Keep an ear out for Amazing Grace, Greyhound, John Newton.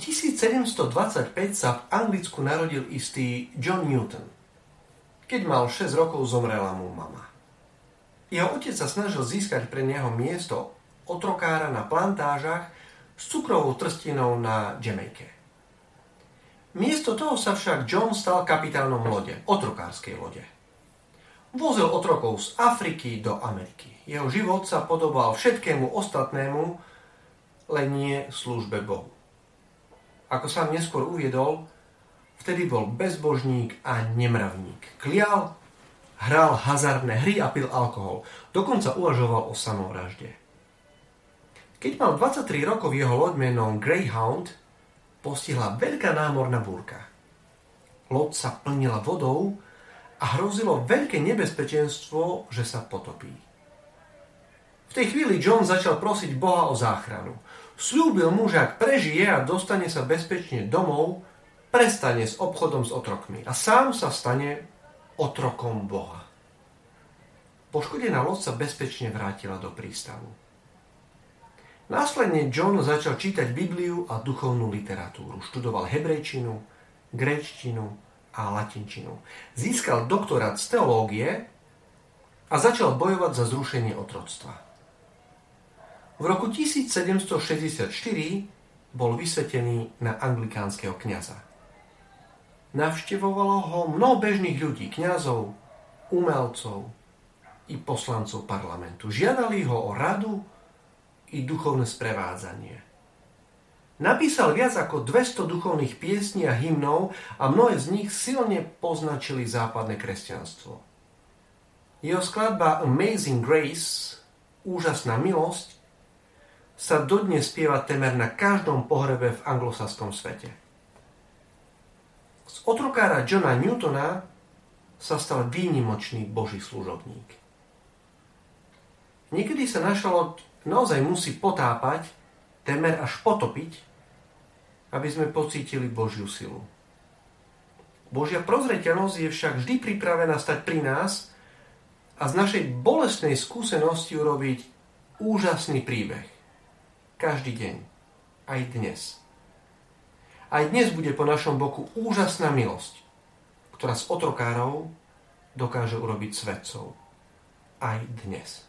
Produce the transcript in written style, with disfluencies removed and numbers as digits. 1725 sa v Anglicku narodil istý John Newton. Keď mal 6 rokov, zomrela mu mama. Jeho otec sa snažil získať pre neho miesto otrokára na plantážach s cukrovou trstinou na Jamajke. Miesto toho sa však John stal kapitánom lode, otrokárskej lode. Vozil otrokov z Afriky do Ameriky. Jeho život sa podobal všetkému ostatnému, len nie službe Bohu. Ako sám neskôr uviedol, vtedy bol bezbožník a nemravník. Klial, hral hazardné hry a pil alkohol. Dokonca uvažoval o samovražde. Keď mal 23 rokov, jeho loď menom Greyhound postihla veľká námorná búrka. Loď sa plnila vodou a hrozilo veľké nebezpečenstvo, že sa potopí. V tej chvíli John začal prosiť Boha o záchranu. Sľúbil mu, že ak prežije a dostane sa bezpečne domov, prestane s obchodom s otrokmi a sám sa stane otrokom Boha. Poškodená loď sa bezpečne vrátila do prístavu. Následne John začal čítať Bibliu a duchovnú literatúru. Študoval hebrejčinu, gréčtinu a latinčinu. Získal doktorát z teológie a začal bojovať za zrušenie otroctva. V roku 1764 bol vysvetený na anglikánskeho kňaza. Navštevovalo ho mnoho bežných ľudí, kňazov, umelcov i poslancov parlamentu. Žiadali ho o radu i duchovné sprevádzanie. Napísal viac ako 200 duchovných piesní a hymnov a mnohé z nich silne poznačili západné kresťanstvo. Jeho skladba Amazing Grace, úžasná milosť, sa dodnes spieva temer na každom pohrebe v anglosaskom svete. Z otrokára Johna Newtona sa stal výnimočný boží služobník. Niekedy sa naša loď naozaj musí potápať, temer až potopiť, aby sme pocítili božiu silu. Božia prozreteľnosť je však vždy pripravená stať pri nás a z našej bolestnej skúsenosti urobiť úžasný príbeh. Každý deň. Aj dnes. Aj dnes bude po našom boku úžasná milosť, ktorá z otrokárov dokáže urobiť svetcov. Aj dnes.